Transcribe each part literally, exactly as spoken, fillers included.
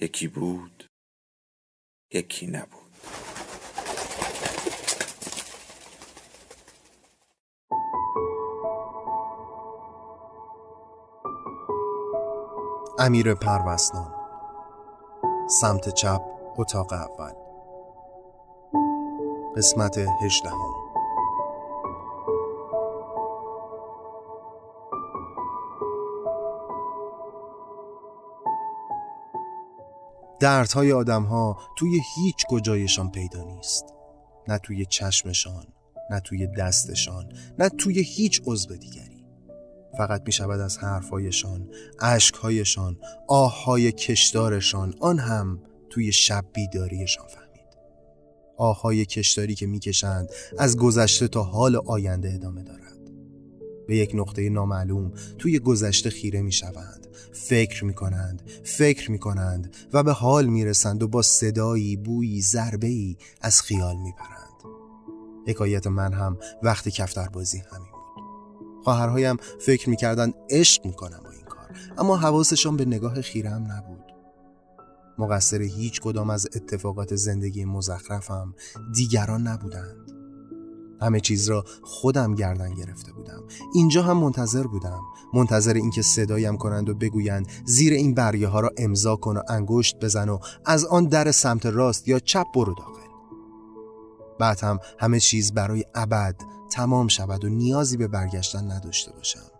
یکی بود، یکی نبود. امیر پروسنان، سمت چپ اتاق اول، قسمت هجدهم. دردهای آدم‌ها توی هیچ کجایشان پیدا نیست، نه توی چشمشان، نه توی دستشان، نه توی هیچ عضو دیگری. فقط می‌شود از حرف‌هایشان، اشک‌هایشان، آه‌های کشدارشان، آن هم توی شب بیداریشان فهمید. آه‌های کشداری که می‌کشند از گذشته تا حال آینده ادامه دارد. به یک نقطه نامعلوم توی گذشته خیره می‌شوند، فکر می‌کنند، فکر می‌کنند و به حال می‌رسند و با صدایی، بویی، ضربه‌ای از خیال می‌پرند. حکایت من هم وقتی کفتربازی همین بود. خواهرهایم فکر می‌کردن عشق می‌کنم با این کار، اما حواسشان به نگاه خیره‌ام نبود. مقصر هیچ کدام از اتفاقات زندگی مزخرفم دیگران نبودند. همه چیز را خودم گردن گرفته بودم. اینجا هم منتظر بودم، منتظر اینکه صدایم کنند و بگویند زیر این برگه ها را امضا کن و انگشت بزن و از آن در سمت راست یا چپ برو داخل. بعد هم همه چیز برای ابد تمام شود و نیازی به برگشتن نداشته باشم.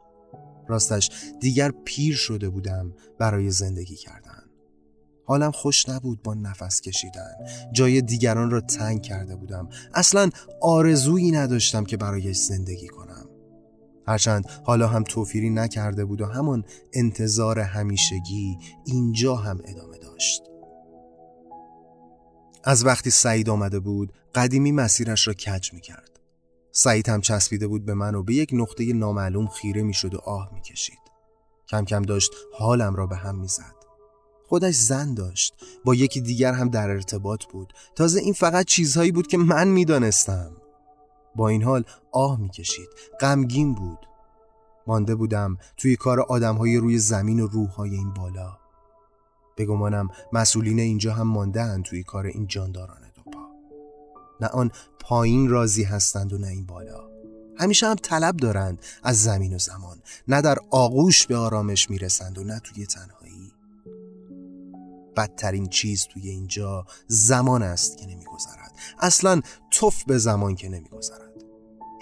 راستش دیگر پیر شده بودم برای زندگی کردن. حالم خوش نبود با نفس کشیدن. جای دیگران را تنگ کرده بودم. اصلاً آرزویی نداشتم که برایش زندگی کنم. هرچند حالا هم توفیری نکرده بود و همان انتظار همیشگی اینجا هم ادامه داشت. از وقتی سعید آمده بود، قدیمی مسیرش را کج می‌کرد. سعید هم چسبیده بود به من و به یک نقطه نامعلوم خیره می‌شد و آه می‌کشید. کم کم داشت حالم را به هم می‌زد. خودش زن داشت، با یکی دیگر هم در ارتباط بود. تازه این فقط چیزهایی بود که من میدانستم. با این حال آه میکشید، غمگین بود. مانده بودم توی کار آدمهای روی زمین و روحهای این بالا. بگمانم مسئولین اینجا هم مانده‌اند توی کار این جانداران دوپا. نه آن پایین راضی هستند و نه این بالا. همیشه هم طلب دارند از زمین و زمان. نه در آغوش به آرامش میرسند و نه توی تنهایی. بدترین چیز توی اینجا زمان است که نمیگذرد. اصلاً تف به زمان که نمیگذرد.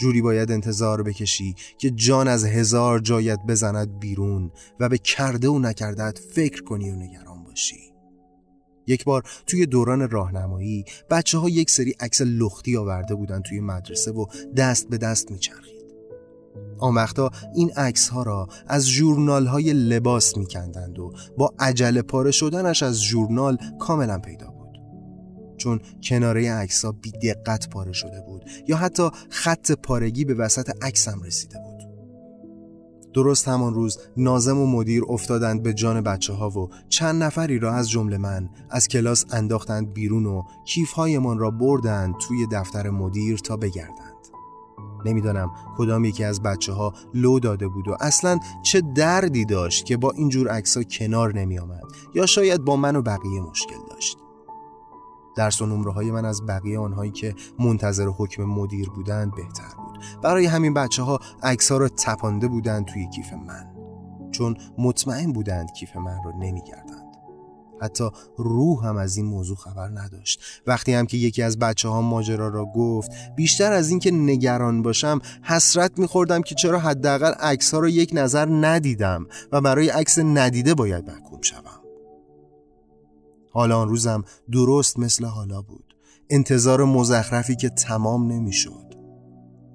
جوری باید انتظار بکشی که جان از هزار جایت بزند بیرون و به کرده و نکردت فکر کنی و نگران باشی. یک بار توی دوران راهنمایی بچه‌ها یک سری عکس لختی آورده بودن توی مدرسه و دست به دست میچرخید. آن وقتا این عکس‌ها را از ژورنال‌های لباس می‌کندند و با عجله پاره شدنش از ژورنال کاملا پیدا بود. چون کناره عکس‌ها بی دقت پاره شده بود یا حتی خط پارگی به وسط عکسم رسیده بود. درست همان روز ناظم و مدیر افتادند به جان بچه‌ها و چند نفری را از جمله من از کلاس انداختند بیرون و کیف‌هایمان را بردند توی دفتر مدیر تا بگردند. نمیدانم کدام یکی از بچه ها لو داده بود و اصلاً چه دردی داشت که با اینجور عکس‌ها کنار نمی آمد یا شاید با من و بقیه مشکل داشت. درس و نمره های من از بقیه آنهایی که منتظر حکم مدیر بودند بهتر بود. برای همین بچه ها عکس‌ها را تپانده بودند توی کیف من، چون مطمئن بودند کیف من را نمی گردند. حتی روح هم از این موضوع خبر نداشت. وقتی هم که یکی از بچه ها ماجرا را گفت، بیشتر از این که نگران باشم حسرت می‌خوردم که چرا حداقل عکس‌ها را یک نظر ندیدم و برای عکس ندیده باید محکوم شوم. حالا آن روزم درست مثل حالا بود. انتظار مزخرفی که تمام نمی‌شد.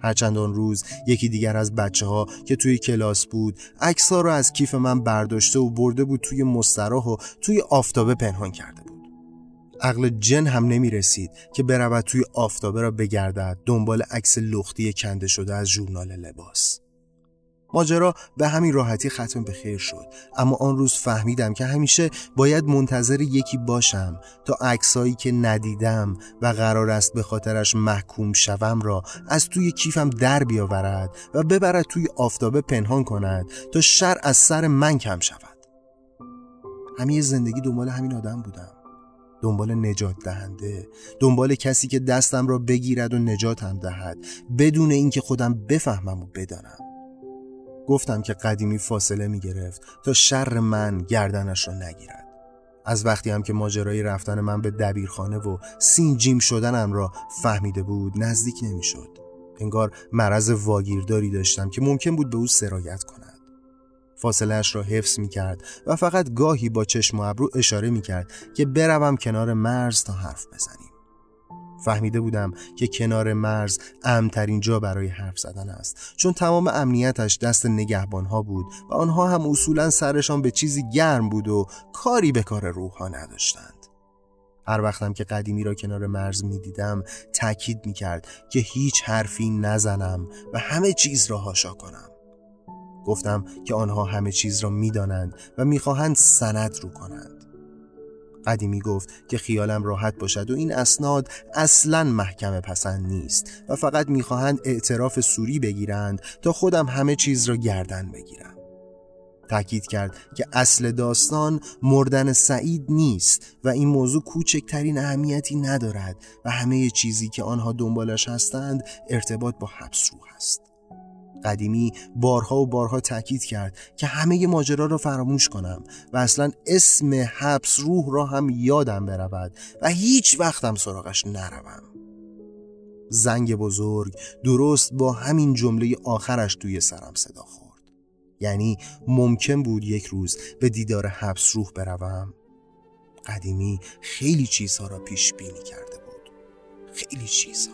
هرچند آن روز یکی دیگر از بچه‌ها که توی کلاس بود عکس‌ها رو از کیف من برداشته و برده بود توی مستراح و توی آفتابه پنهان کرده بود. عقل جن هم نمی رسید که برود توی آفتابه را بگردد دنبال عکس لختی کنده شده از ژورنال لباس. ماجرا به همین راحتی ختم به خیر شد، اما آن روز فهمیدم که همیشه باید منتظر یکی باشم تا عکسایی که ندیدم و قرار است به خاطرش محکوم شوم را از توی کیفم در بیاورد و ببرد توی آفتابه پنهان کند تا شر از سر من کم شود. همه زندگی دنبال همین آدم بودم، دنبال نجات دهنده، دنبال کسی که دستم را بگیرد و نجاتم دهد بدون اینکه خودم بفهمم و بدانم. گفتم که قدیمی فاصله می گرفت تا شر من گردنش را نگیرد. از وقتی هم که ماجرای رفتن من به دبیرخانه و سینجیم شدنم را فهمیده بود نزدیک نمی شد. انگار مرض واگیرداری داشتم که ممکن بود به او سرایت کند. فاصله اش را حفظ می کرد و فقط گاهی با چشم و ابرو اشاره می کرد که بروم کنار مرز تا حرف بزنیم. فهمیده بودم که کنار مرز امن‌ترین جا برای حرف زدن است، چون تمام امنیتش دست نگهبانها بود و آنها هم اصولاً سرشان به چیزی گرم بود و کاری به کار روح‌ها نداشتند. هر وقتم که قدیمی را کنار مرز می‌دیدم تأکید می‌کرد که هیچ حرفی نزنم و همه چیز را حاشا کنم. گفتم که آنها همه چیز را می‌دانند و می‌خواهند سند رو کنند. قدیمی گفت که خیالم راحت باشد و این اسناد اصلاً محکمه پسند نیست و فقط میخواهند اعتراف سوری بگیرند تا خودم همه چیز را گردن بگیرم. تأکید کرد که اصل داستان مردن سعید نیست و این موضوع کوچکترین اهمیتی ندارد و همه چیزی که آنها دنبالش هستند ارتباط با حبس رو هست. قدیمی بارها و بارها تأکید کرد که همه ماجرا را فراموش کنم و اصلا اسم حبس روح را هم یادم برود و هیچ وقتم سراغش نروم. زنگ بزرگ درست با همین جمله آخرش توی سرم صدا خورد. یعنی ممکن بود یک روز به دیدار حبس روح بروم. قدیمی خیلی چیزها را پیش بینی کرده بود، خیلی چیزها.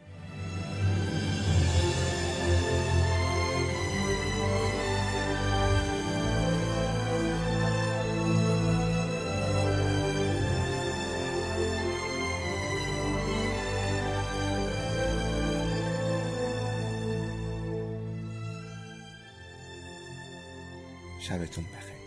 شبتون بخیر.